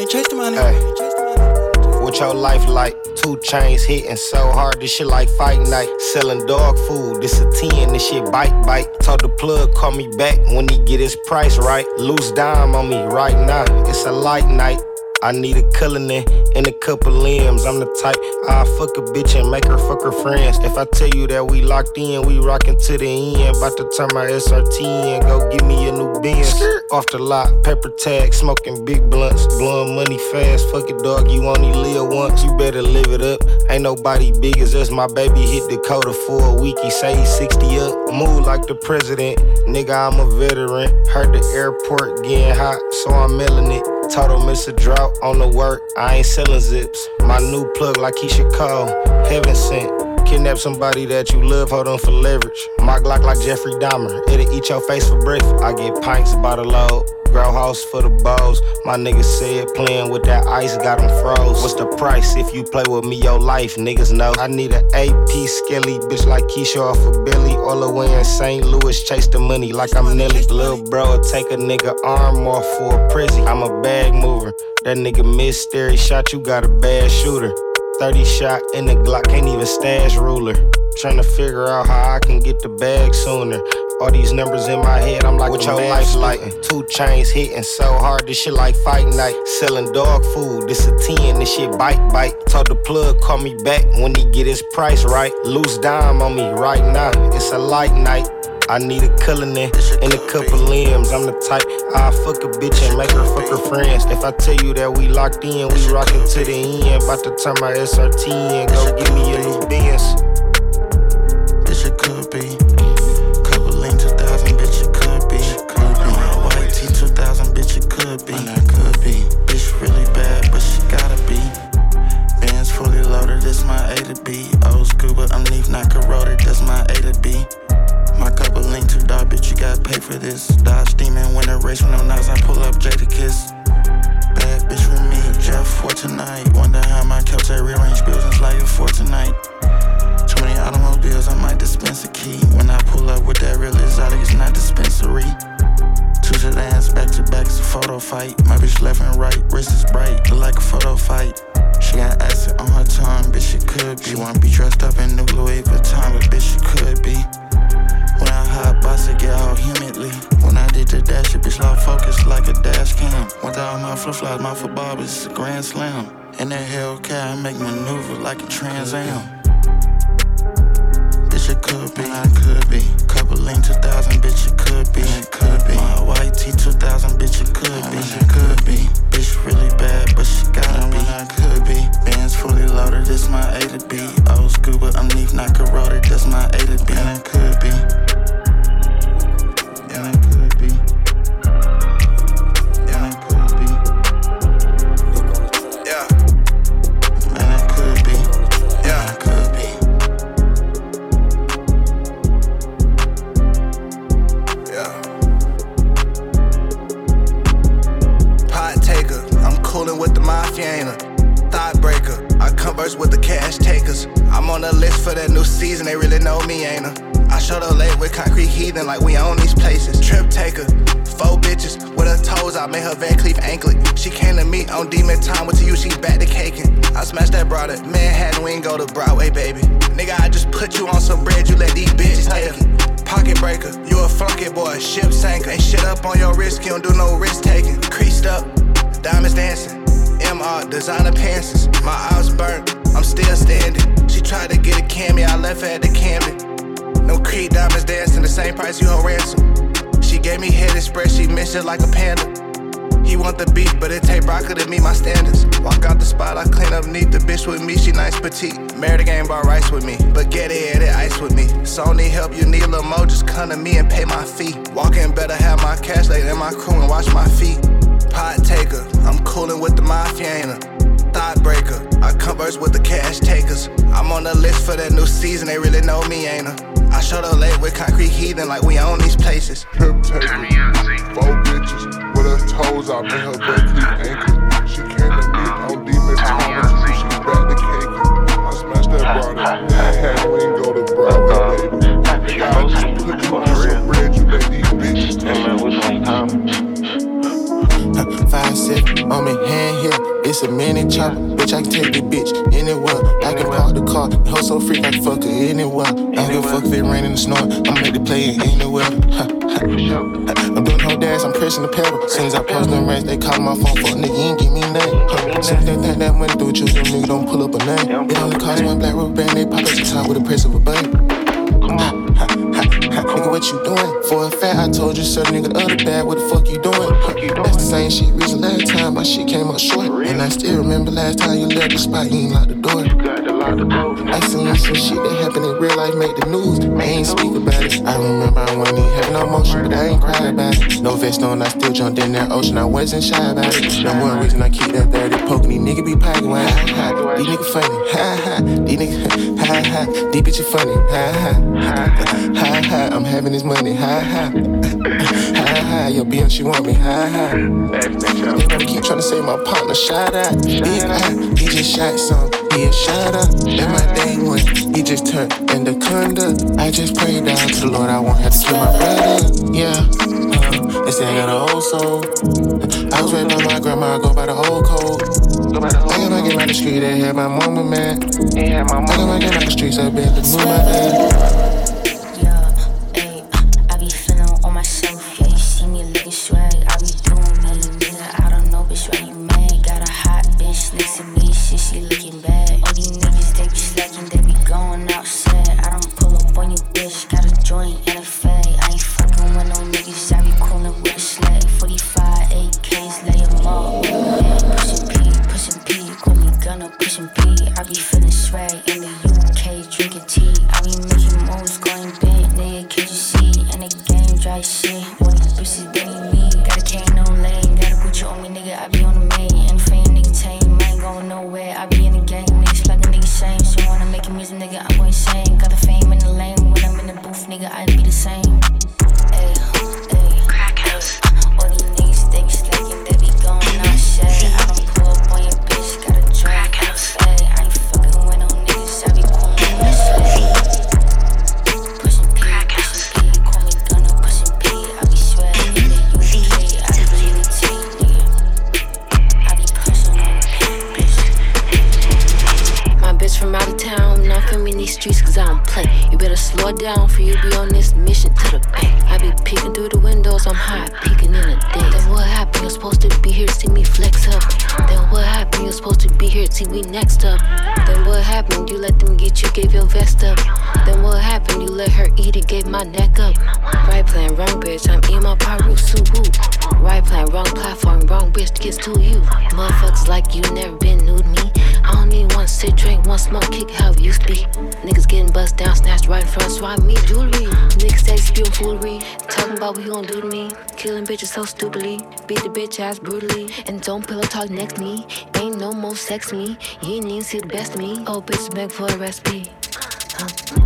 Chase the money, hey. What your life like? 2 chains hitting so hard, this shit like fight night. Selling dog food, this a 10, this shit bite. Told the plug, call me back when he get his price right. Loose dime on me right now, it's a light night. I need a cullin' and a couple limbs. I'm the type, I fuck a bitch and make her fuck her friends. If I tell you that we locked in, we rockin' to the end. About to turn my SRT in, go give me a new Benz. Off the lot, pepper tag, smoking big blunts. Blowing money fast, fuck it dog, you only live once. You better live it up, ain't nobody big as us. My baby hit Dakota for a week, he say he 60 up. Move like the president, nigga, I'm a veteran. Heard the airport getting hot, so I'm mailing it. Total miss a drought on the work, I ain't selling zips. My new plug like he should call, heaven sent. Kidnap somebody that you love, hold on for leverage. My Glock like Jeffrey Dahmer, it'll eat your face for breakfast. I get pints by the load, grow house for the balls. My nigga said playing with that ice got him froze. What's the price if you play with me, your life, niggas know. I need an AP skelly, bitch like Keisha off of Billy. All the way in St. Louis, chase the money like I'm Nelly. Lil' bro, take a nigga arm off for a prezi. I'm a bag mover, that nigga mystery shot, you got a bad shooter. 30 shot in the Glock, can't even stash ruler. Tryna figure out how I can get the bag sooner. All these numbers in my head, I'm like, what your life like? 2 chains hitting so hard, this shit like fight night. Selling dog food, this a 10, this shit bite. Told the plug, call me back when he get his price right. Loose dime on me right now, it's a light night. I need a cullin' and a couple limbs. I'm the type, I fuck a bitch and make her fuck her friends. If I tell you that we locked in, we rockin' to the end. About to turn my SRT in, go give me a new Benz. This shit could be. Could be, bitch really bad, but she gotta be. Benz fully loaded, that's my A to B. Old school, but underneath not corroded, that's my A to B. My couple linked to dog, bitch, you gotta pay for this. Dodge demon, win a race when I'm nice, I pull up Jada Kiss. Bad bitch with me, Jeff for tonight. Wonder how my couch at rearrange bills and slide for tonight. 20 automobiles, I might dispense a key. When I pull up with that real exotic, it's not dispensary. Two lands back to back, it's a photo fight. My bitch left and right, wrist is bright, look like a photo fight. She got acid on her tongue, bitch, it could be. She wanna be dressed up in new Louis Vuitton, but bitch, it could be. When I hot box, it get all humidly. When I did the dash, it bitch lost focus like a dash cam. Went out on my flip-flops, my football, bitch, it's a grand slam. In that Hellcat, I make maneuver like a Trans Am. Bitch, it could be, I could be. Couple link 2000, bitch, it could be. My white T 2000, bitch, it could be. It could be. Bitch really bad, but she gotta be. I could be. Benz fully loaded, this my A to B. Old school, but underneath not corroded, that's my A to B. And it could be. And it could be. And it could be. Yeah. And it could be. Yeah, it could be. With the Mafiana, thought breaker. I converse with the cash takers. I'm on the list for that new season, they really know me, ain't her. I showed up late with concrete heathen like we own these places. Trip taker, 4 bitches with her toes, I made her Van Cleef anklet. She came to me on demon time, with you, she back to caking. I smashed that broader, Manhattan, we ain't go to Broadway, baby. Nigga, I just put you on some bread, you let these bitches take it. Pocket breaker, you a funky boy, ship sanker. Ain't shit up on your wrist, you don't do no risk taking. Creased up, diamonds dancing, MR, designer pants. My eyes burnt, I'm still standing. She tried to get a cami, I left her at the Camden. No Creed diamonds dancing, the same price you on ransom. She gave me head and spread, she missed it like a panda. He want the beef, but it take broccoli to meet my standards. Walk out the spot, I clean up neat, the bitch with me, she nice petite. Married the game, bought rice with me, but get it at it, ice with me. So need help, you need a little more, just come to me and pay my fee. Walk in better, have my cash laid in my crew and watch my feet. Pot taker, I'm coolin' with the Mafiana, thought breaker. I converse with the cash takers. I'm on the list for that new season, they really know me, ain't her. I showed up late with concrete heathen like we own these places. Pimp taker, 4 bitches with her toes out in her break ankle. She came to me on demon time, she back to cake. I smashed that bottle. freaky bitch anywhere. I can park the car, the hoe so freak I can fuck her anywhere. I don't give a fuck if it rain and snow, I'ma make it play anywhere. I'm doing whole dash, I'm pressing the pedal. Soon as I post them racks, they call my phone. Fuck nigga, you ain't give me nothing. Soon as they think that money through choosing nigga, don't pull up a name. It only costs one black rubber band, they pop up your top with the press of a button. Come on. Nigga, what you doing? For a fact, I told you, sir, nigga, the other bad, what the fuck you doing? That's the same shit reason last time, my shit came up short. And I still remember last time you left the spot, you ain't locked the door. I seen some shit that happened in real life, make the news. I ain't speak about it. I remember I wasn't even having no motion, but I ain't cried about it. No vest on, I still jumped in that ocean, I wasn't shy about it. No one reason I keep that 30 poking, these niggas be packing, why? These niggas funny, ha-ha. These niggas, ha-ha. These bitches funny, ha-ha. Ha-ha, I'm having this money, ha-ha. Ha-ha, your bitch, she want me, ha-ha. They gotta keep trying to say my partner, shout out. Big eye, he just shot some. He a shot up, and my day one, he just turned into conduct. I just prayed down to the Lord, I won't have to kill my brother. Yeah, they say I got an old soul. I was raised by my grandma, I go by the old code. I got my game out the street, they had my mama mad. I got my game out the streets, I been to move my bed. So stupidly, beat the bitch ass brutally, and don't pillow talk next to me. Ain't no more sex me, you ain't even see the best of me. Oh bitch, beg for a recipe.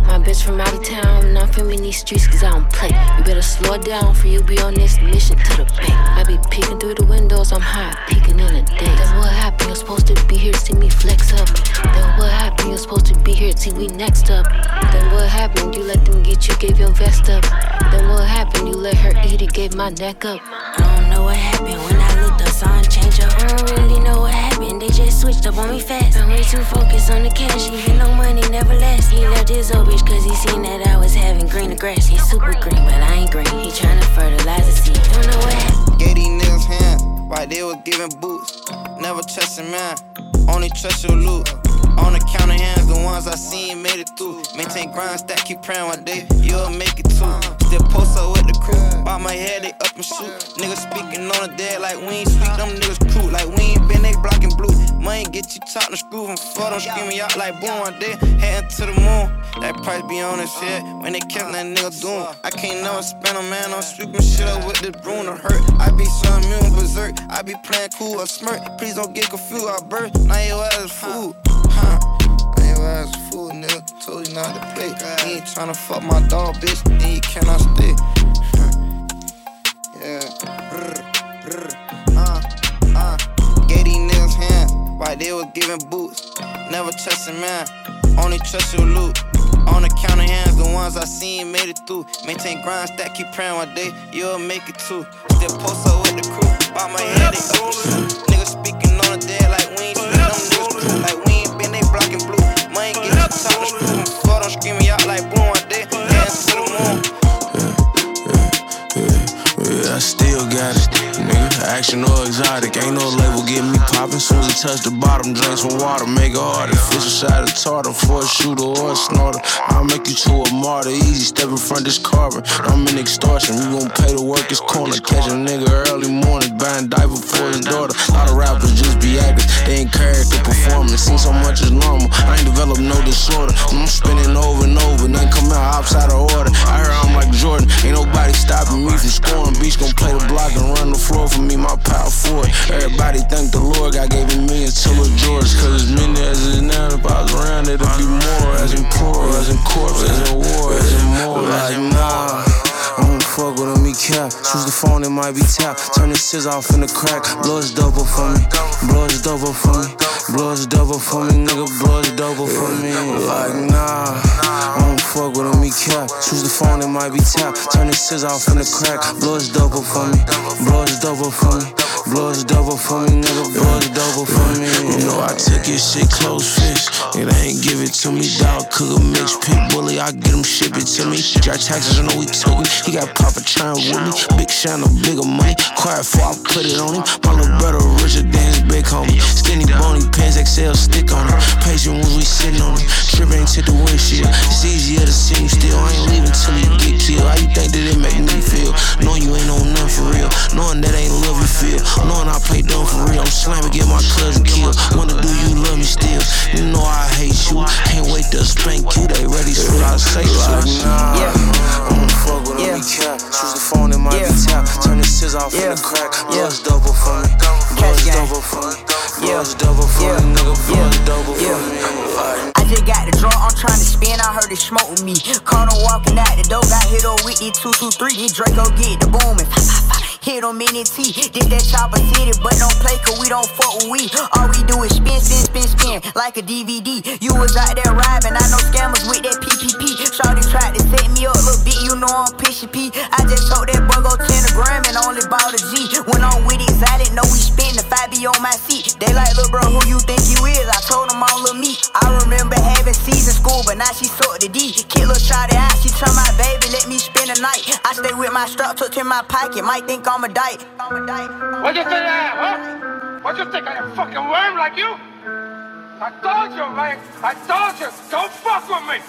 My bitch from out of town, not from in these streets cause I don't play. You better slow down for you be on this mission to the bank. I be peeking through the windows, I'm high, peeking in the day. Then what happened? You're supposed to be here, see me flex up. Then what happened? You're supposed to be here, see we next up. Then what happened? You let them get you, gave your vest up. Then what happened? You let her eat it, gave my neck up. I don't know what happened when I looked up, saw him change up. I don't really know what happened, they just switched up on me fast. I'm way too focused on the cash, even though money never lasts. He left his old bitch cause he seen that I was having greener grass. He's super green, but I ain't green, he tryna fertilize the seed. Don't know what happened. Gave these niggas hands, like they was giving boots. Never trust a man, only trust your loot. On the counter hands, the ones I seen made it through. Maintain grind, stack, keep praying one day, you'll make it too. Still post up with the crew, bob my head, they up and shoot. Niggas speaking on the dead like we ain't speak, them niggas crew. Like we ain't been, they blocking blue. Money get you chopped and screwed, and fuck them screaming y'all like boom one day. Heading to the moon, that price be on this shit. When they catch that nigga doing, I can't never spend a man, I'm sweeping shit up with this broom to hurt. I be so immune, berserk, I be playing cool or smirk. Please don't get confused, I burst, now your ass is food. I was a fool, nigga, told you not to play. He ain't tryna fuck my dog, bitch, then you cannot stay. Yeah, gave these niggas hands, like they was giving boots. Never trust a man, only trust your loot. On the counter hands, the ones I seen made it through. Maintain grind, stack, keep praying one day, you'll make it too. Still post up with the crew, bout my head, they up. Niggas speaking on the dead like we ain't seen them niggas, like we ain't Soon as it touch the bottom, drink some water, make it harder. Fish inside a tartar for a shooter or a snorter. I'll make you to a martyr, easy step in front this carbon. I'm in extortion, we gon' pay to work this corner. Catch a nigga early morning, buying diaper for his daughter. A lot of rappers just be acting, they ain't carrying the performance. Seen so much is normal, I ain't developed no disorder. I'm spinning over and over, nothing come out outside of order. I heard I'm like Jordan, ain't nobody stopping me from scoring. Beach gon' play the block and run the floor for me, my power forward. Everybody thank the Lord, God gave me millions to look George. Cause as many as it is now, if I was around, it'll be more. As in poor, as in corpse, as in war, as in more. Like nah, I don't fuck with him, he cap. Choose the phone, it might be tapped. Turn the scissors off in the crack. Blow his double for me, blow his double for me, blow his double for me, nigga, blow his double for me. Like nah, I don't fuck with him, he cap. Choose the phone, it might be tapped. Turn the scissors off in the crack. Blow his double for me, blow his double for me, blow his double for me, nigga, blow his double for me. You know I took his shit close fist. Nigga, they ain't give it to me, dog. Cook a mix, pit bully, I get him, ship it to me. Got taxes, I know he took it. He got Papa trying with me. Big shine, no bigger money. Quiet for I put it on him. My little brother richer than his big homie. Skinny bony pants, XL stick on him. Patient ones, we sitting on him. Trip ain't hit the windshield. It's easier to see him still. I ain't leaving till he get killed. How you think that it make me feel? Knowing you ain't on nothing for real. Knowing that ain't love you feel. Knowing I play dumb for real, I'm slamming, get my cousin killed. Wonder do you love me still? You know I hate you, can't wait to spank you. They ready for what I say, like nah, I don't fuck with him, he cap. Choose the phone, it might be tapped. Turn the scissors off in the crack. Blood's double for me, blood's double for me, blood's double for me, nigga, blood's double for me. I just got the draw, I'm tryna spin, I heard it smoke with me. Connor walking out the door, got hit on with the 223. This Draco get the booming, hit on mini T. Did that chopper city, but don't play cause we don't fuck with we. All we do is spin, spin, spin, spin, like a DVD. You was out there robbing, I know scammers with that PPP. Shawty tried to set me up, little bit, you know I'm pishy P. I just told that boy go 10 a gram and only bought a G. When I'm with it, silent, know we spin, the 5 be on my seat. They like, look bro, who you think you is? I told them I'm Lil Meek. I remember having season school, but now she sucked the D. Kid little shawty out, she tell my baby, let me spend the night. I stay with my strap tucked in my pocket, might think I'm a dyke. What'd you say that, huh? What'd you think, I am a fucking worm like you? I told you, man, I told you, don't fuck with me.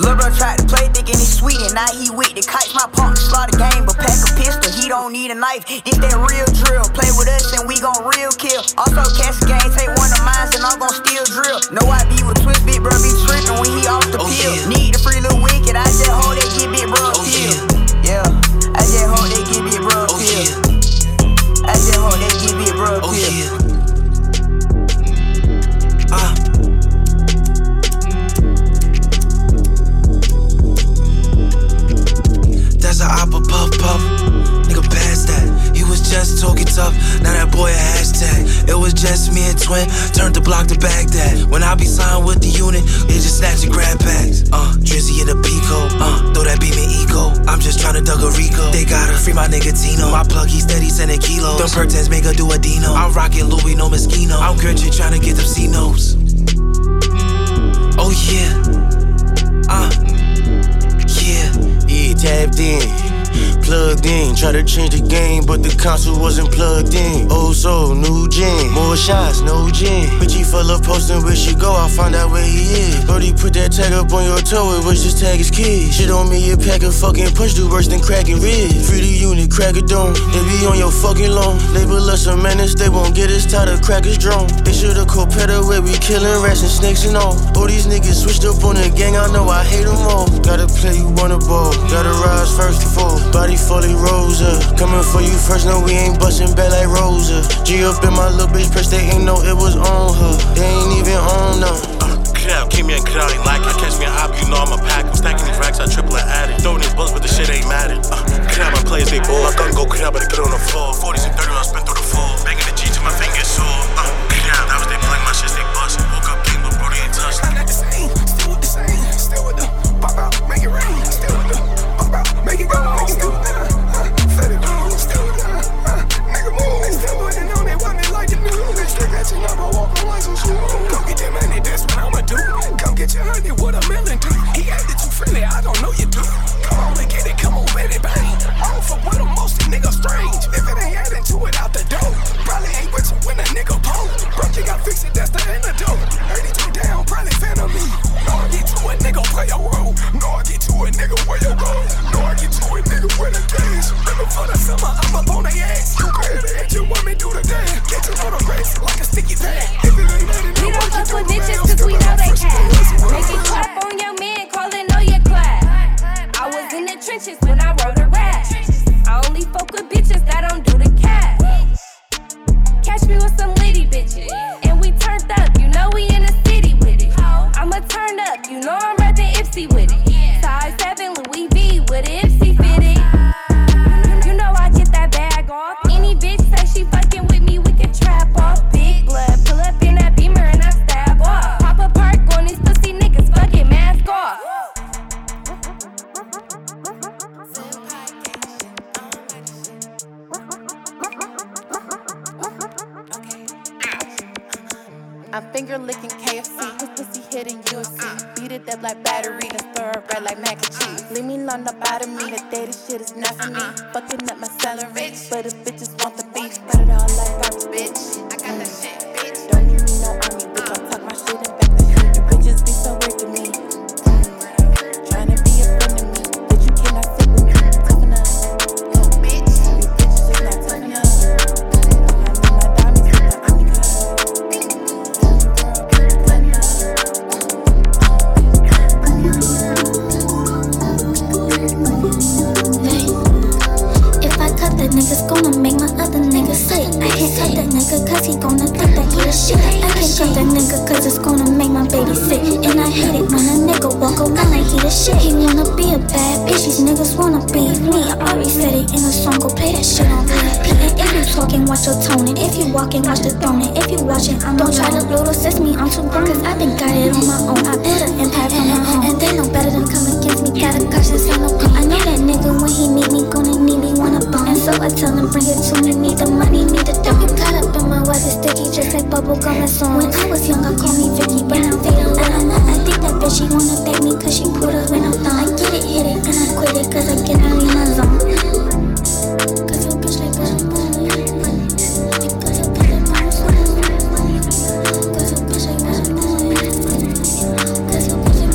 Lil bro tried to play thick and he's sweet and now he with the kites. My partner slaughter game, but pack a pistol, he don't need a knife. This that real drill, play with us and we gon' real kill. Also cash a game, take one of mine and I'm gon' steal drill. Know I be with Twist, big bro be trippin' when he off the pill. Need the free Lil Wicked, I just hope they get big bro up here. Yeah, I just hope they get big bro up here. I just hope they get big bro up here. That's a oppa puff puff. Nigga pass that. He was just talking tough. Now that boy a hashtag. It was just me and Twin. Turned the block to Baghdad. When I be signed with the unit, they just snatch and grab bags. Drizzy in the Pico. Throw that beam in Eco. I'm just tryna dug a Rico. They gotta free my nigga Tino. My plug, he steady sending kilos. Them perk tens make her do a Dino. I'm rockin' Louis, no Moschino. I'm Grinching tryna get them C-notes. Oh yeah. Yeah, tapped in, plugged in. Tried to change the game, but the console wasn't plugged in. Old soul, new gen, more shots, no gin. Bitchy full of posting, where she go, I'll find out where he is. Brody put that tag up on your toe, it was just tag his kid. Shit on me, a pack of fucking punch, do worse than cracking ribs. Free the unit, crack a dome, they be on your fucking lawn. Label us a menace, they won't get us tired of crackers drone. They should've called Petter, where we killing rats and snakes and all. Oh, these niggas switched up on the gang, I know I hate them all. Gotta play, you wanna ball. Gotta rise first to fall, body fully rose up. Coming for you first, no, we ain't bustin' back like Rosa. G up in my little bitch press, they ain't know it was on her. They ain't even on her. Keep me in crowd, ain't like it. Catch me a hop, you know I'm a pack. I'm stacking these racks, I triple and add it. Throwing these bullets, but the shit ain't mattered. Crab, my players, they ball. I gotta go crab, but I get on the floor. 40s and 30s, I spin through the floor. Banging the G to my fingers sore. Crab, that was they playing my shit, they bust. Woke up king, but Brody ain't touched. I like the same, still with the same. Still with the pop out, make it rain. Still with the pop out, make it go. Make it go. Fed it on, still with the nigga move. They still with it, know they want it like the news. They still got your number, walking like some shoes. Go get them, and they dance when finger licking KFC, pussy hitting UFC. Beat it up like battery, the third red like mac and cheese. Leave me alone, nobody me, the dated shit is not for me. Fucking up my salary, but if bitches want the beef, put it all like rocks, bitch. I got that shit, bitch. Don't need me no army, bitch. I'll talk my shit and back the shit. You bitches be so weird to me. Niggas gonna make my other niggas sick. I can't cut that nigga cause he gonna think that he a shit. I can't cut that nigga cause it's gonna make my baby sick. And I hate it when a nigga walk around like he the shit. He wanna be a bad bitch, these niggas wanna be me. I already said it in a song, go play that shit on repeat. And if you talking, watch your tone. And if you walking, watch the throne. And if you watching, I'm don't try to blow to assist me, I'm too grown. Cause I been got it on my own, I put an impact on my own. And they know better than come against me, gotta cautious, ain't no pain. I know that nigga when he meet me, gonna need me, wanna bone. And so I tell him bring it to me, need the money, need the dough. Got up in my wife, it's sticky, just like bubblegum and songs. When I was young, I called me Vicky, but I'm fatal. I think that bitch, she wanna beg me cause she put her when I'm done. I get it, hit it, and I quit it cause I get out in my zone. Cause your bitch like bitch, I'm pulling your money. Cause your bitch like bitch, I'm pulling your money. Cause your bitch like bitch, I'm pulling your money. Cause your bitch like bitch, I'm pulling your money.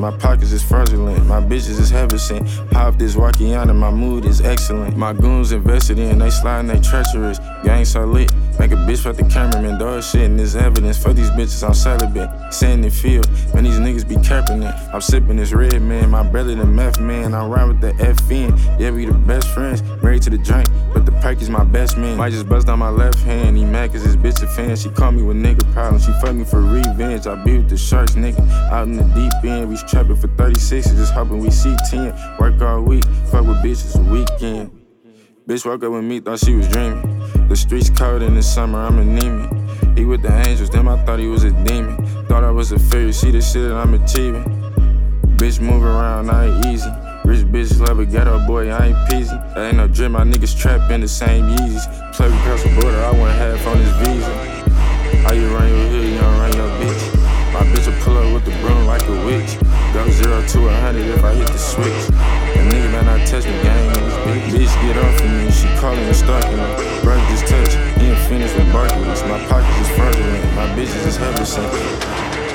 My pockets is fraudulent, my bitches is heaven sent. Pop this Wakiana, my mood is excellent. My goons invested in, they sliding, they treacherous. Gang so lit, make a bitch fuck the cameraman. Dog shit and this evidence, fuck these bitches, I'm celibate. Sitting in field, man, these niggas be capping it. I'm sipping this red man, my brother the meth man. I ride with the FN, yeah, we the best friends. Married to the drink, but the pack is my best man. Might just bust down my left hand, he mad cause this bitch a fan. She call me with nigga problems, she fuck me for revenge. I be with the sharks, nigga, out in the deep end. We trapping for 36, just hoping we see 10. Work all week, fuck with bitches a weekend. Bitch woke up with me, thought she was dreaming. The streets cold in the summer, I'm anemic. He with the angels, them I thought he was a demon. Thought I was a fairy, see the shit that I'm achieving. Bitch move around, I ain't easy. Rich bitch slapper, ghetto boy, I ain't peasy. I ain't no drip, my niggas trap in the same Yeezys. Plug across the border, I went half on this visa. How you run your hood, you don't run your bitch. My bitch will pull up with the broom like a witch. Go 0 to 100 if I hit the switch. A nigga better not touch me, gang. Bitch get off of me, she calling and stalking me. Bro, just touch, he ain't finished with Barclays. My pockets is fraudulent, my bitches is Henderson.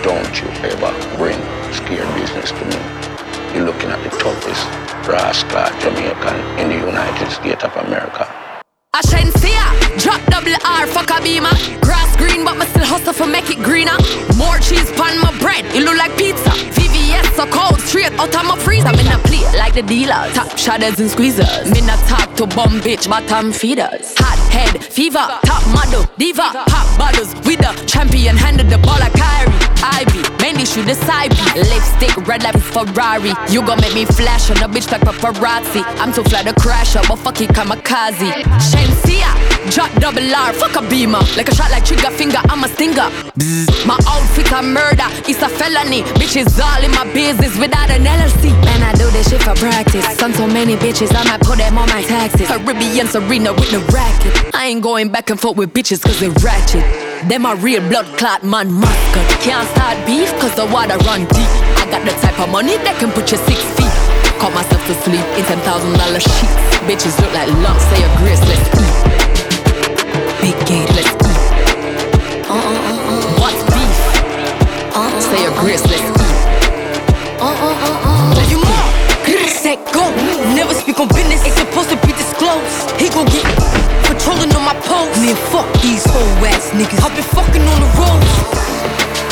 Don't you ever bring scare business to me. You're looking at the toughest rascal Jamaican in the United States of America. I shine fear, drop double R, fuck a beamer. Grass green, but me still hustle for make it greener. More cheese pan my bread, it look like pizza. VVS so cold, straight out of my freezer. Me not play like the dealer, top shadows and squeezers. Me not talk to bum bitch, bottom feeders. Hot head, fever, top model, diva. Pop bottles with the champion, handed the ball like Kyrie. Ivy, mainly shoot the side beat. Lipstick, red like Ferrari. You gon' make me flash on a bitch like paparazzi. I'm too fly to crash up, but fuck it, kamikaze. See ya, drop double R, fuck a beamer. Like a shot like trigger finger, I'm a stinger. Bzz. My outfit a murder, it's a felony. Bitches all in my business without an LLC. Man, I do this shit for practice. Some so many bitches, I might put them on my taxes. Caribbean Serena with the racket. I ain't going back and forth with bitches cause they ratchet. Them a real blood clot man mascot. Can't start beef cause the water run deep. I got the type of money that can put you 6 feet. Caught myself to sleep in $10,000 sheets. Bitches look like lumps, say your grace, let's eat. Big gate, let's eat. What's beef? Say your grace, let's eat. Let you more. Set go. Never speak on business, it's supposed to be disclosed. He gon' get patrolling on my post. Man, fuck these whole ass niggas. I've been fucking on the roads.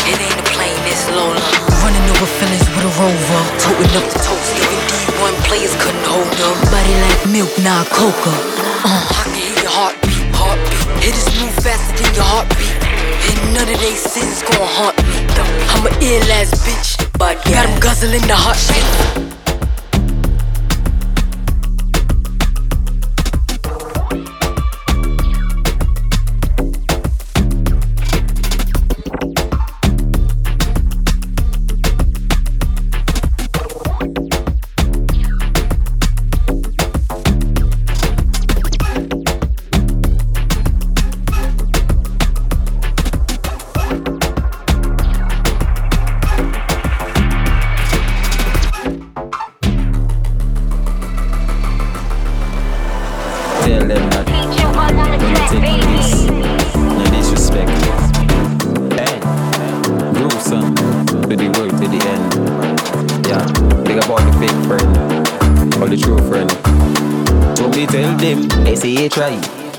It ain't a plane, it's Lola. Running over feelings with a rover. Toting up the toast, even D1 players couldn't hold up. Body like milk, nah, coca. I can hear your heartbeat, heartbeat. It is move faster than your heartbeat. And none of they sins gon' haunt me. I'm a ill-ass bitch, but yeah. Got him guzzling the hot shit.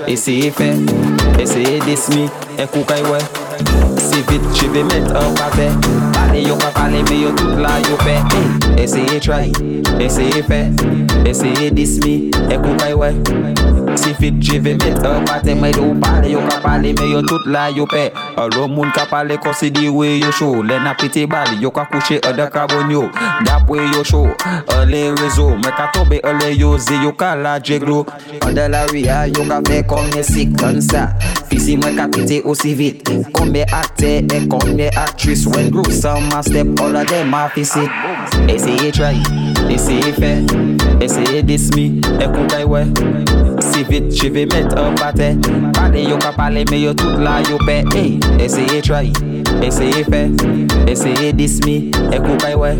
Essaye fait, essaye d'esmi, et koukaï ouais. Si vite tu veux mettre un pavé. Allez yo pas parler mais yo tout là yo fait. Essaye try, essaye fait, essaye d'esmi, et koukaï ouais. Si vite tu veux mettre un pavé mais yo parler yo pas parler mais yo tout là yo fait. Alors moun ka parler comme si dit oui yo show. Les napiti bali yo ka coucher de carbonio. D'après yo show, les réseaux mais ka tomber les yo zi yo ka la jeglo. Under la ria yo ka fait comme les sick comme ça. Fisi moi ka pité aussi vite. Combien acteurs et combien actrices when group some a step all of them a visit. Essayez try, essayez faire, essayez dismi et koukaï ouais. Si vite tu veux mettre un patin. Parler yo ka parler mais yo tout là yo paie. Hey. Essayez try, essayez faire, essayez dismi, et koukaï ouais.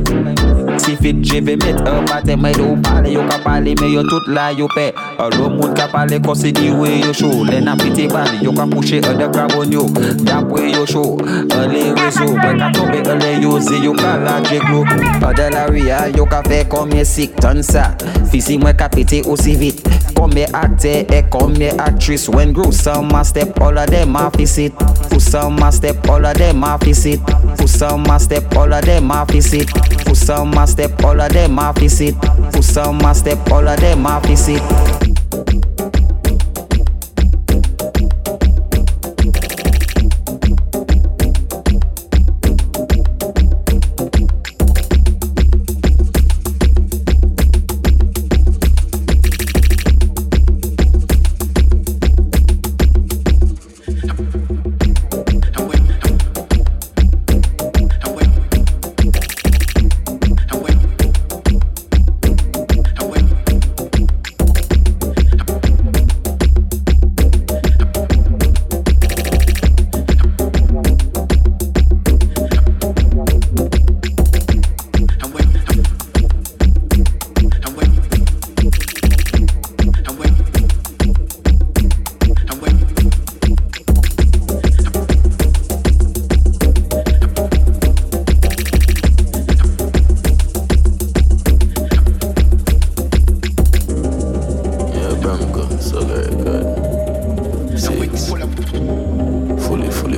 Si vite je vais mettre un patin, mais yo parler, yo ka parler, mais yo tout là yo paie. Alors moun ka parler comme si dit oui yo show. Les napiti bali, yo ka coucher de carbone yo. D'après yo show, les réseaux, mais ka tomber les yo zi yo ka la jeglo. De la ria, yo ka fait combien sick ton ça. Fisi moi ka pété aussi vite. Combien acteurs et combien actrices when grow some a step all of them a visit. Some a step all of them a visit. Some a step all of them a visit. Some a step all of them a visit. Some a step all of them a visit.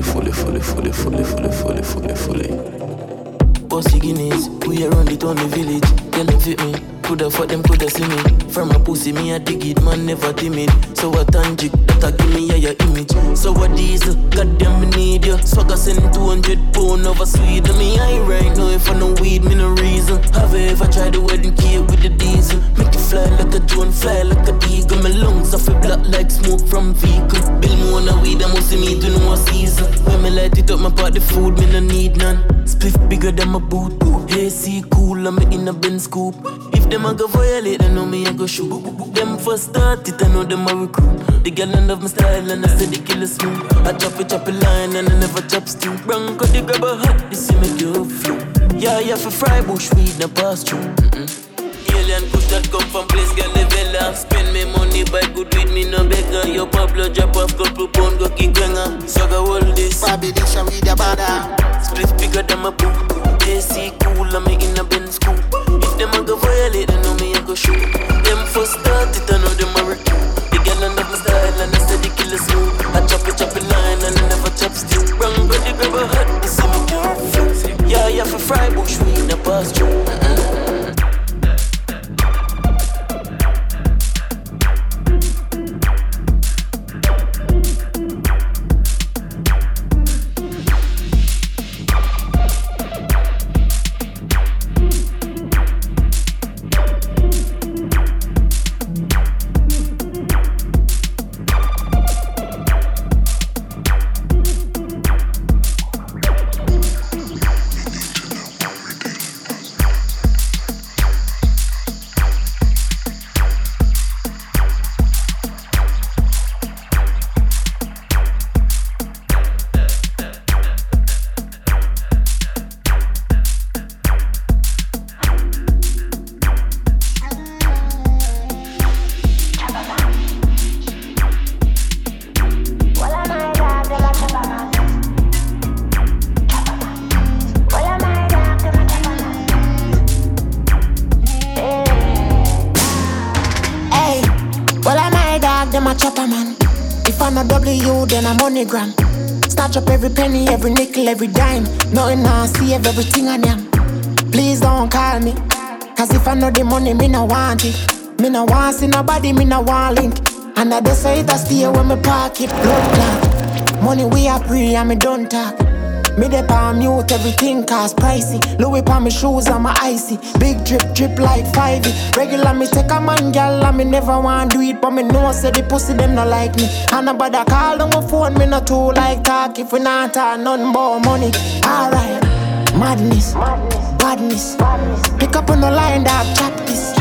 fully. Bossy Guineas, we around it on the village. Tell them fit me, coulda fought them, coulda see me. From a pussy, me a dig it, man never timid. So a tangic, that a give me a your image. So a diesel, goddamn me need ya. Swagger send 200 pound over Sweden. Me I right now if I no weed, me no reason. Have I ever tried the wedding cake with the diesel? Make you fly like a drone, fly like a eagle. My lungs off a black like smoke from vehicle. Bill more no weed, I must see me to know a season. When me light it up, my party food, me no need none. Spliff bigger than my boot. Hey, see cool, I'm in a bin scoop. If them a go violate, they know me I go shoot. Them first start it, I know them a recruit. The girl and love my style and I said they kill a smooth. I chop a line and I never chop stew. Branko, they grab a hot, this will make you flow. Yeah, for fry bush weed, no pass through. Alien push that come from place, girl, they villa. Spend me money, buy good weed, me no beggar. Your Pablo drop off, couple pound, go kick ganger. So go hold this. Bobby dish and weed a bada. Split bigger than my boo. They see cool, I'm in a bin school. If them a go violate, they know me I go shoot. Them first start it, I know them a recruit. And up my style and I said they kill us smooth. I chop a line and I never chop stew. Brown but they grab a hut, they see me careful. Yeah, for fry bush we in a pass through. Gram. Start up every penny, every nickel, every dime. Nothing I see, everything I am. Please don't call me, cause if I know the money, me no want it. Me no want see nobody, me no want link. And I decide I stay when me pocket blood clot. Money we are free and me don't talk. Me dey palm mute, everything cost pricey. Louis palm me shoes and my icy. Big drip like 5E. Regular me take a man, girl, and me never want do it. But me know say the pussy them no like me. And nobody call on my phone, me no too like talk. If we not talk, nothing but money. Alright, madness. Pick up on the line, dog, chop this.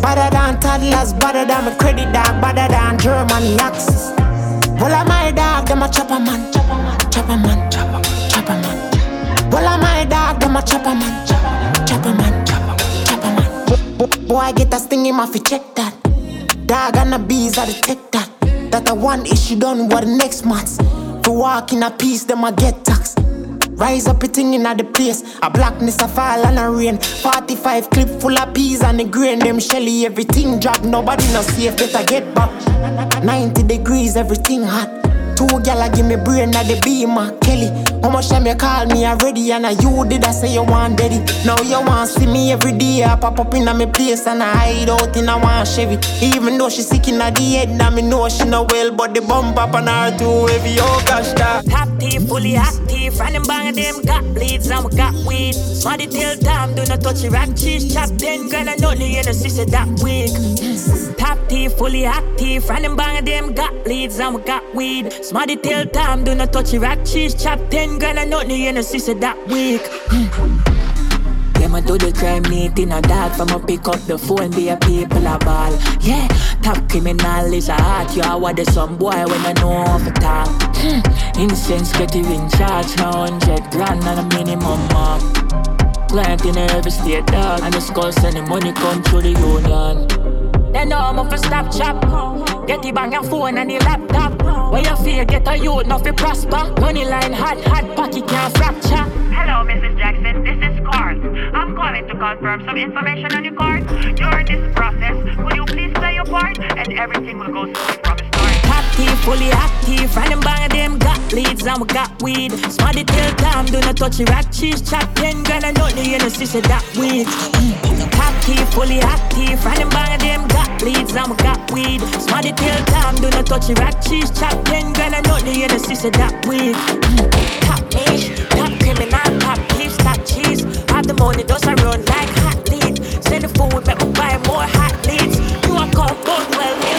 Badder than toddlers, badder than my credit dog, badder than Germany axis. Well, I'm my dog, them a chopper man. Well, I'm my dog, them a chopper man. Boy, get a sting him off, you check that. Dog and the bees, I detect that. That a one issue done with the next month. To walk in a peace, them a get taxed. Rise up, it in at the place. A blackness, a fall and a rain. 45 clip full of peas and the grain. Them shelly, everything drop. Nobody no safe, better get back. 90 degrees, everything hot. Two gala give me brain at the beamer, Kelly. How much time you call me already? And you did I say you want daddy. Now you want see me every day. I pop up in a me place and I hide out in a one Chevy. Even though she sick in the head, and me know she no well, but the bump up on her too heavy. Oh gosh, that happy, fully active. Running bang them got bleeds and we got weed. Muddy till time, do not touch your rack cheese. Chop 10 girl and only in a sister that week. Happy, fully active. Running bang them got bleeds and we got weed. Smarty till time, do not touch your rack cheese. Chop 10 girl and nothing in a sister that week. Them a do the crime neat in a dark. From a pick up the phone, be a people a ball. Yeah, top criminal is a heart. You are what some boy when I know off a top. Incense get you in charge. Now 100 grand and a minimum mark. Client in every state dog. And the skulls and the money come through the union. They know I'm up for stop chop. Get the bang and phone and the laptop. Where you feel get a youth, not fi prosper. Money line hot, pocket can't fracture. Hello, Mrs. Jackson, this is Carl. I'm calling to confirm some information on your card. During this process, could you please play your part? And everything will go smooth from the start. active, fully active. Running bang of them got leads and we got weed. Smarty till time, do not touch your rat cheese. Chat 10 grand and nothing, you know, she said that weed. Cocky, fully active. Running bang of them got leads and we got weed. Smarty till time, do not touch your rat cheese. Chat 10 grand and nothing, you know, she said that weed. Top ish, top criminal, top thieves, top cheese. Have the money, does I run like hot lead. Send the phone, make me buy more hot leads. You are called gold, well, yeah.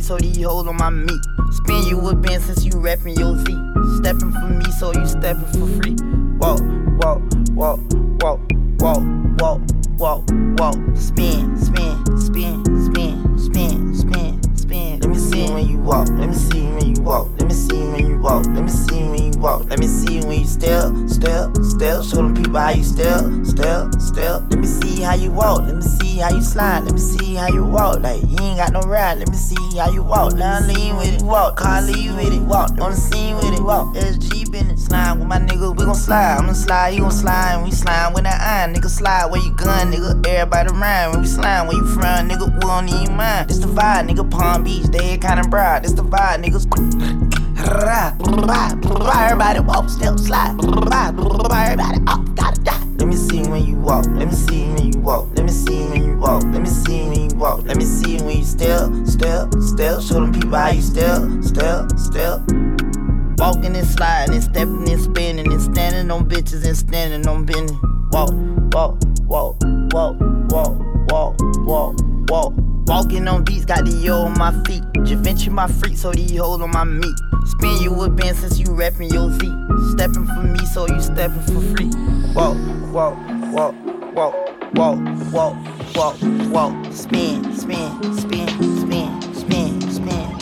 So these hoes on my meat. Spin you a band since you rapping your Z. Stepping for me, so you stepping for free. Walk, walk, walk, walk, walk, walk, walk, walk. Spin, spin, spin, spin, spin, spin, spin. Let me see when you walk. Let me see when you walk. Let me see when you walk. Let me see when you walk. Let me see when you step, step, step. Show them people how you step, step, step. Let me see how you walk. Let me see how you slide. Let me see how you walk. Like you ain't got no ride. Let me see. How you walk, now lean with it, walk, car lean with it, walk, on the scene with it, walk, SG been it, slide with my nigga, we gon' slide, I'm gon' slide, you gon' slide, and we slide with that iron, nigga slide, where you gun, nigga, everybody rhyme, when we slide, where you from, nigga, we don't need mine, this the vibe, nigga, Palm Beach, they kinda broad, this the vibe, niggas, everybody walk, step, slide, everybody up, da-da-da, let me see when you walk, let me see when you walk, let me see when you walk, let me see when you walk, let me see when you step, step, step, show them people how you step, step, step. Walking and sliding and stepping and spinning and standing on bitches and standing on bending. Walk, walk, walk, walk, walk, walk, walk, walk. Walking on beats, got the yo on my feet. Javinci my freak, so these hoes on my meat. Spin you a band since you rapping your Z. Steppin' for me, so you steppin' for free. Whoa, whoa, whoa, whoa, whoa, whoa, whoa, whoa. Spin, spin, spin, spin, spin, spin, spin, spin.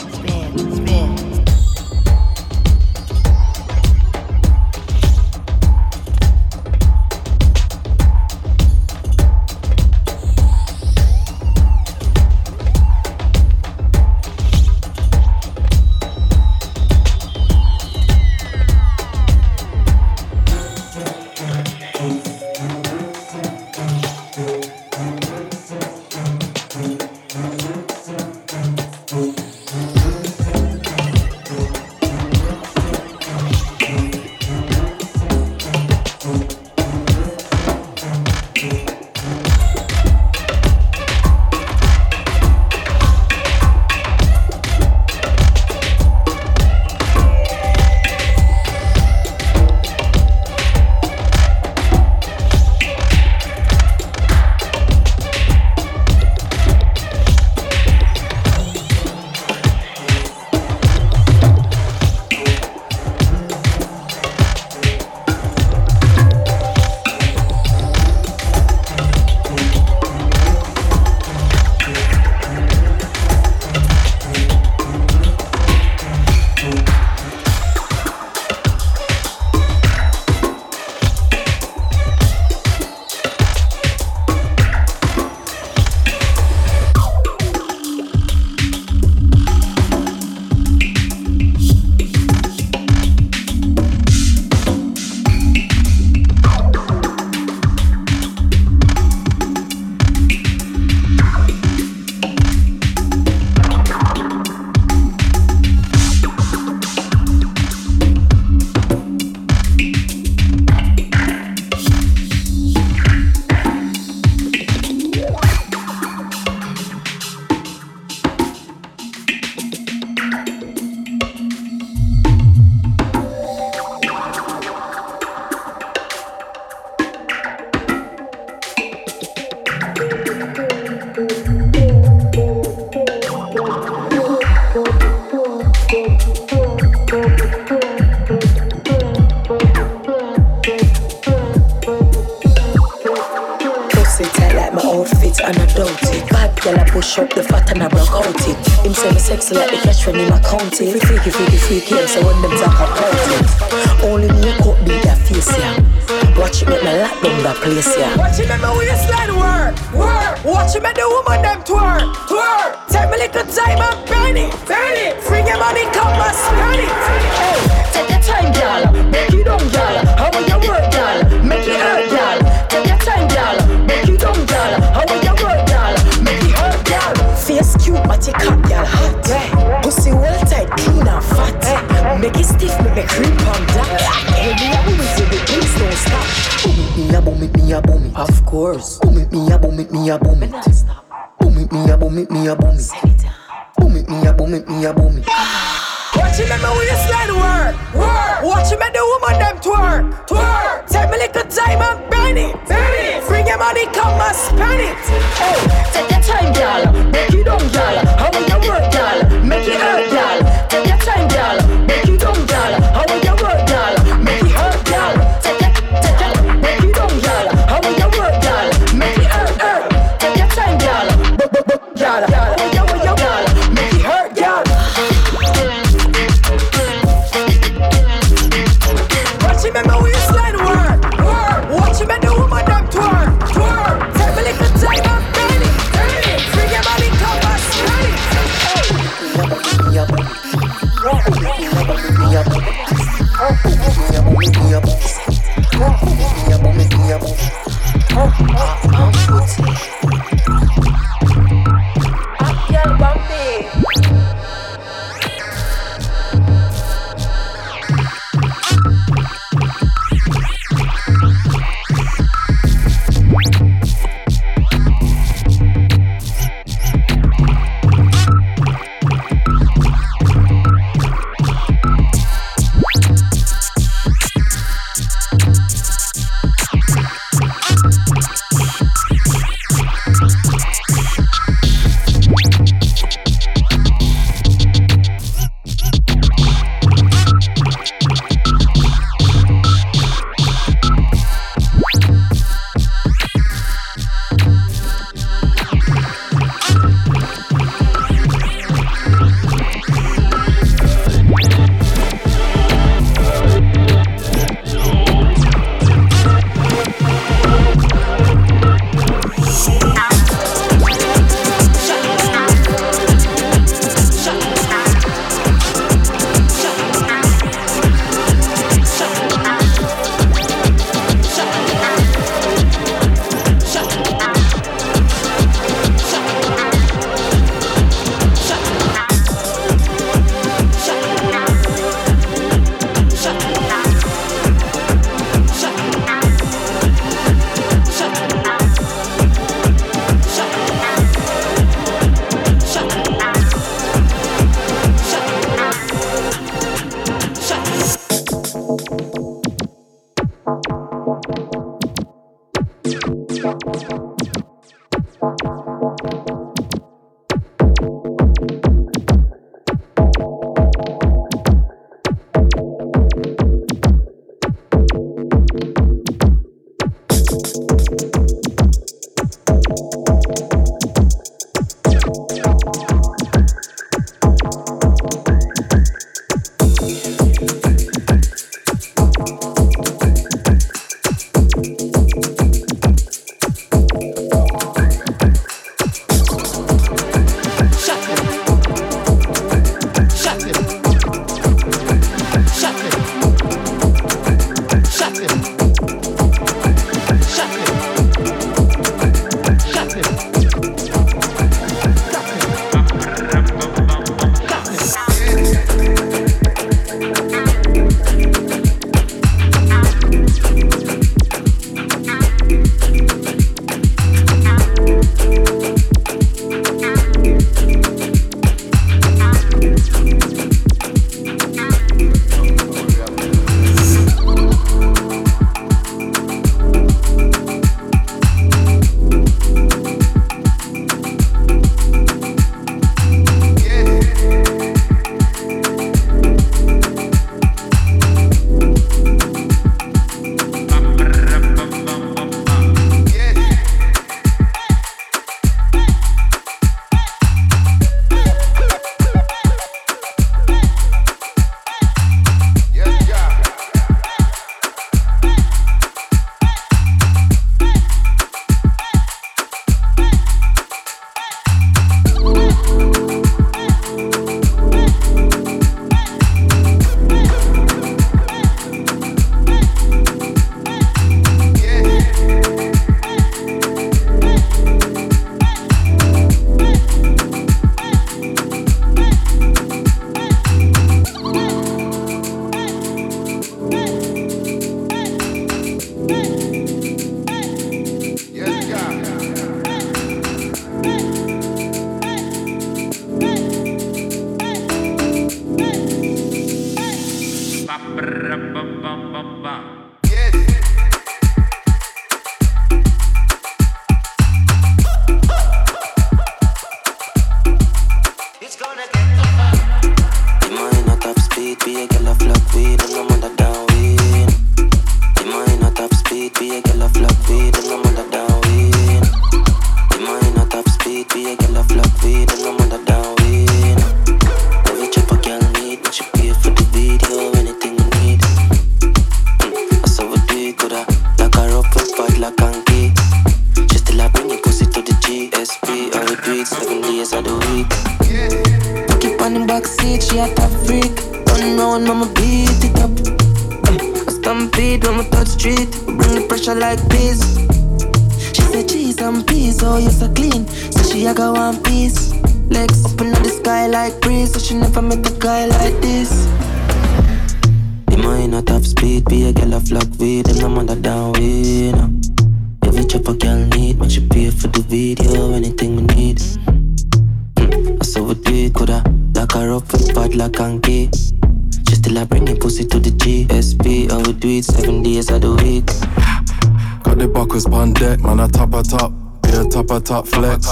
Top flex.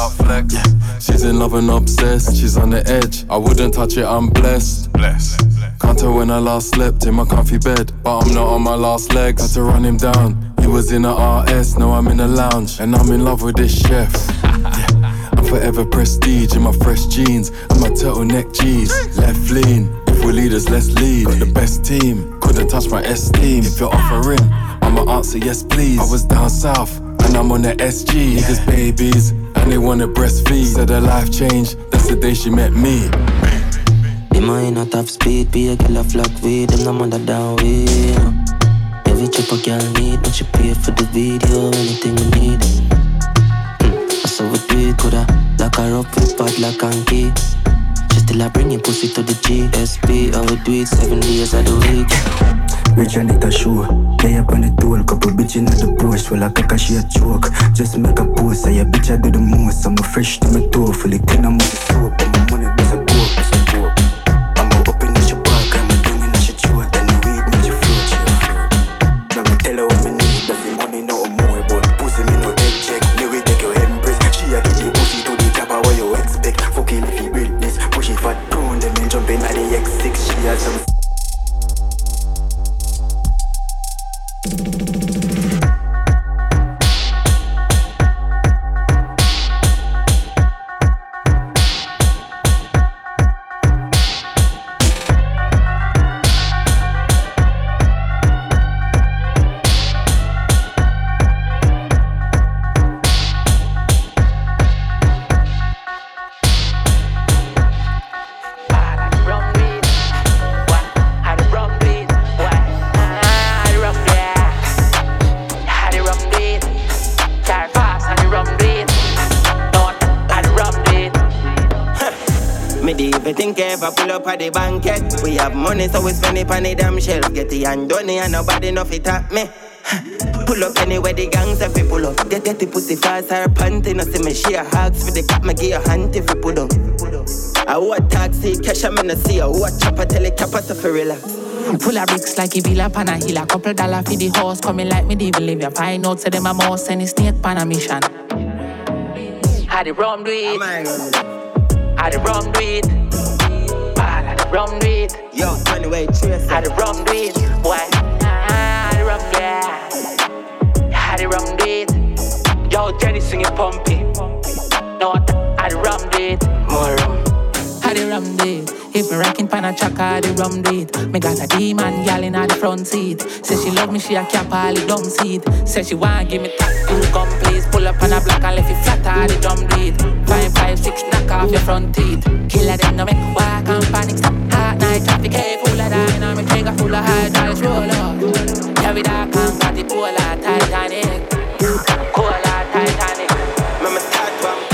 Yeah. She's in love and obsessed, she's on the edge. I wouldn't touch it, I'm blessed. Can't tell when I last slept in my comfy bed, but I'm not on my last legs. Had to run him down, he was in a RS, now I'm in a lounge. And I'm in love with this chef. Yeah. I'm forever prestige in my fresh jeans and my turtleneck G's. Left lean, if we're leaders, let's lead. Got the best team, couldn't touch my S-team. If you're offering, I'ma answer yes please. I was down south and I'm on the SG. Niggas babies, and they wanna breastfeed. Said her life changed, that's the day she met me. They might not have speed, be a girl of luck with them, I'm on the down way. Every trip a girl need, but she pay for the video, anything we need. I saw what we coulda, lock her up with padlock and key. She still a bringing pussy to the GSP, I would do it 7 days of the week. Bitch, I need a show. Lay up on the toll, couple bitch in the post. Well, I caca, she a choke. Just make a post, I a bitch, I do the most. I'm a fresh to my toe, fully clean, I'm on the soap. And my money doesn't go up, doesn't go up. I'm a open at your back, I'm a doing at your throat. And the weed not your float, she a float. Now me tell her what me need, that me money no more. But pussy me no egg, If you think ever pull up at the banquet, we have money so we spend it on the damn shelf. Get the hand done and nobody know fit at me. Pull up anywhere the gangs have to pull up. Get the pussy fast, her panty. No see me share hugs for the cop, me give a hand if you pull up. I want taxi, cash I'm in the sea. I want chopper, tell it capper to relax. Full of bricks like he be up on a hill. A couple dollar for the horse, coming like me, they believe you. Find out, say them a mouse, and it's snake pan a mission. Had the rum do it. Had the rum do it. Had the rum do it. Yo, funny way, cheers. Had the rum do it. Boy, had the rum, yeah. Had the rum do it. Yo, Jenny singing pumpy. No, had the rum do it. More rum. Had the rum do it. If me rockin' pan a chaka, the rum date. Me got a demon gal in the front seat. Say she love me, she a cap all the dumb seat. Say she want give me top two complete. Pull up on a block and left it flat the drum date. 556 knock off your front teeth. Killer them no make walk and panic stop. Hot night traffic, hey, full of dine. And me trigger full of high dollars roll up. Yeah, we dark and party polar Titanic. Cola Titanic. Mama start one.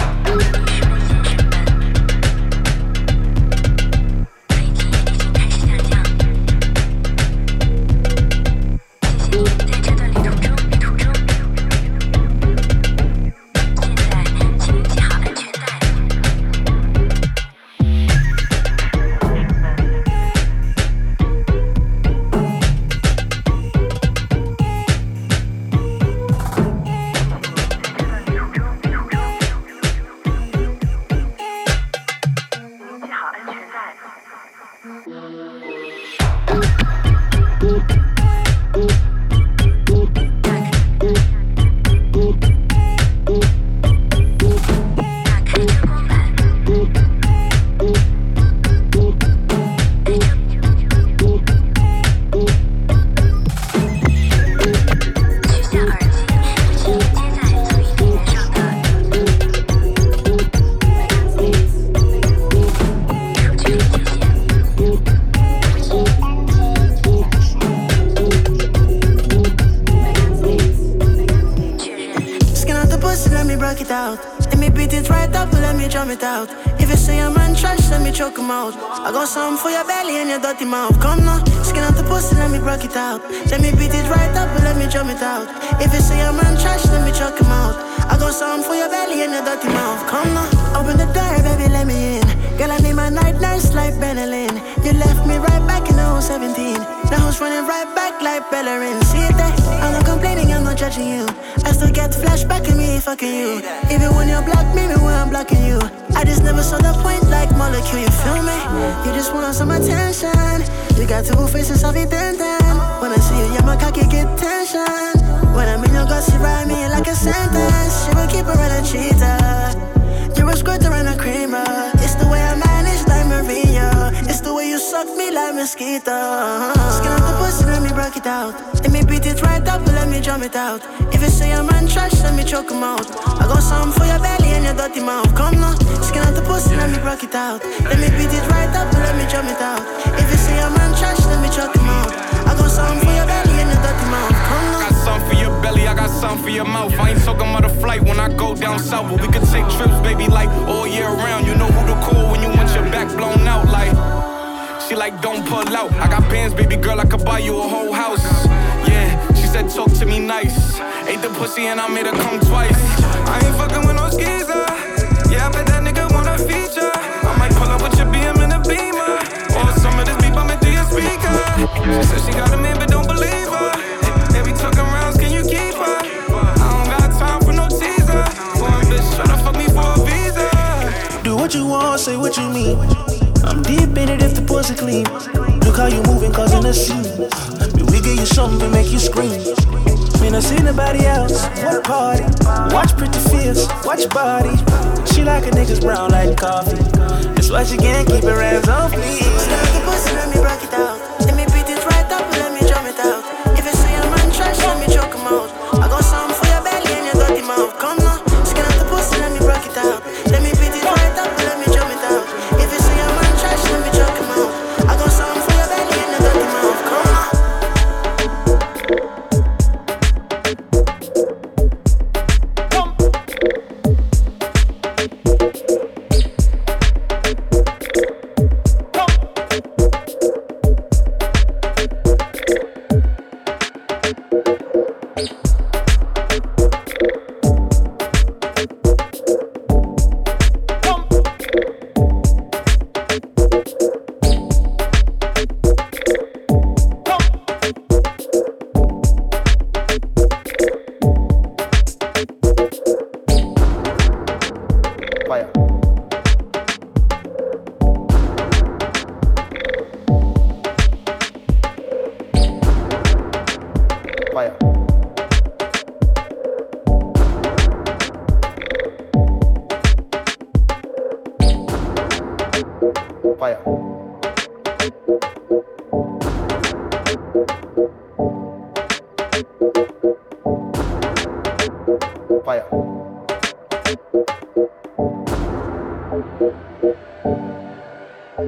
좋아요. 좋아요.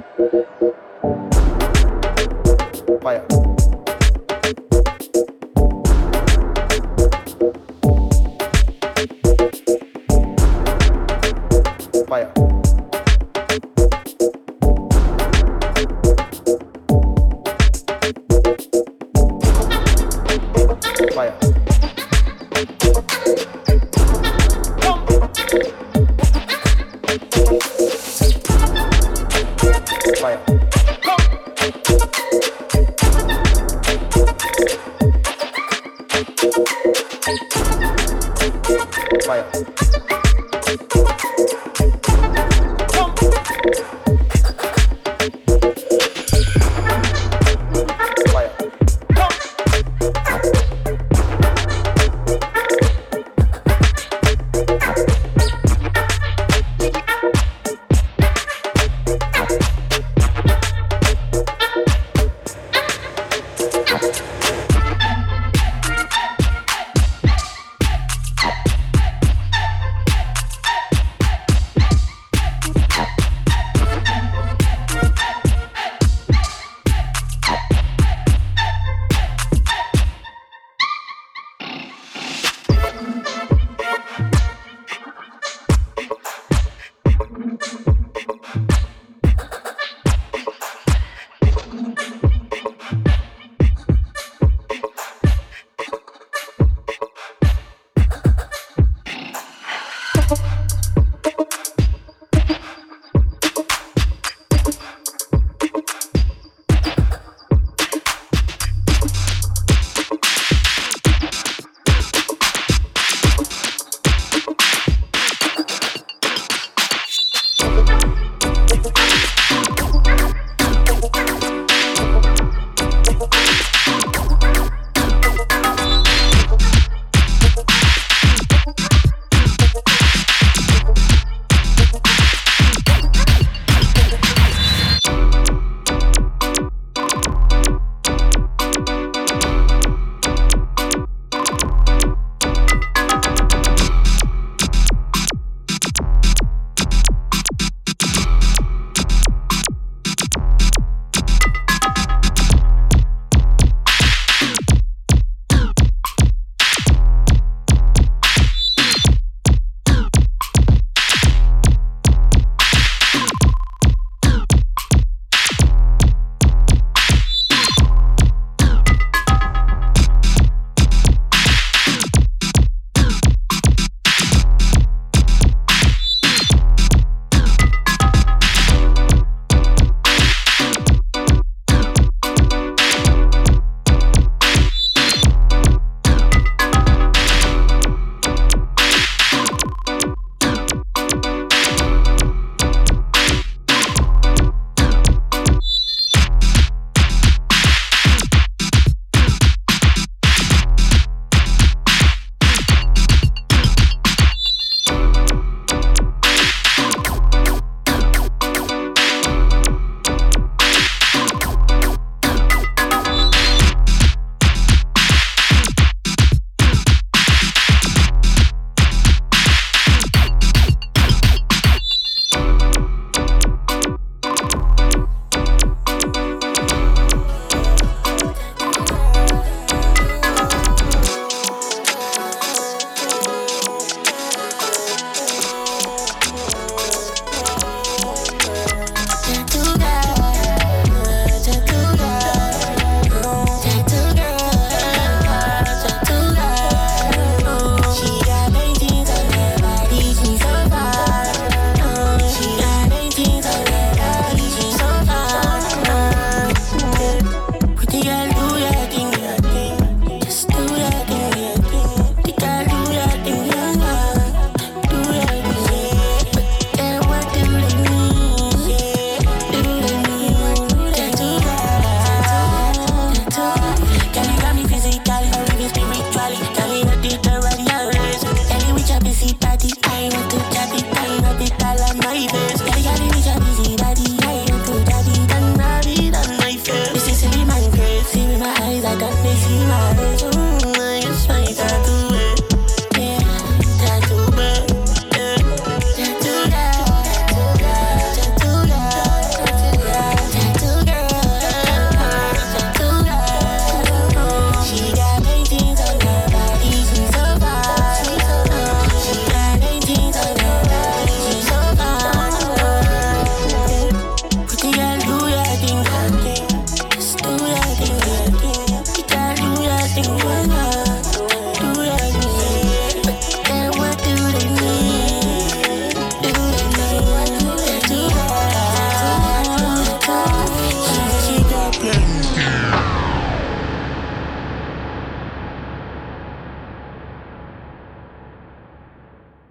좋아요. Fire.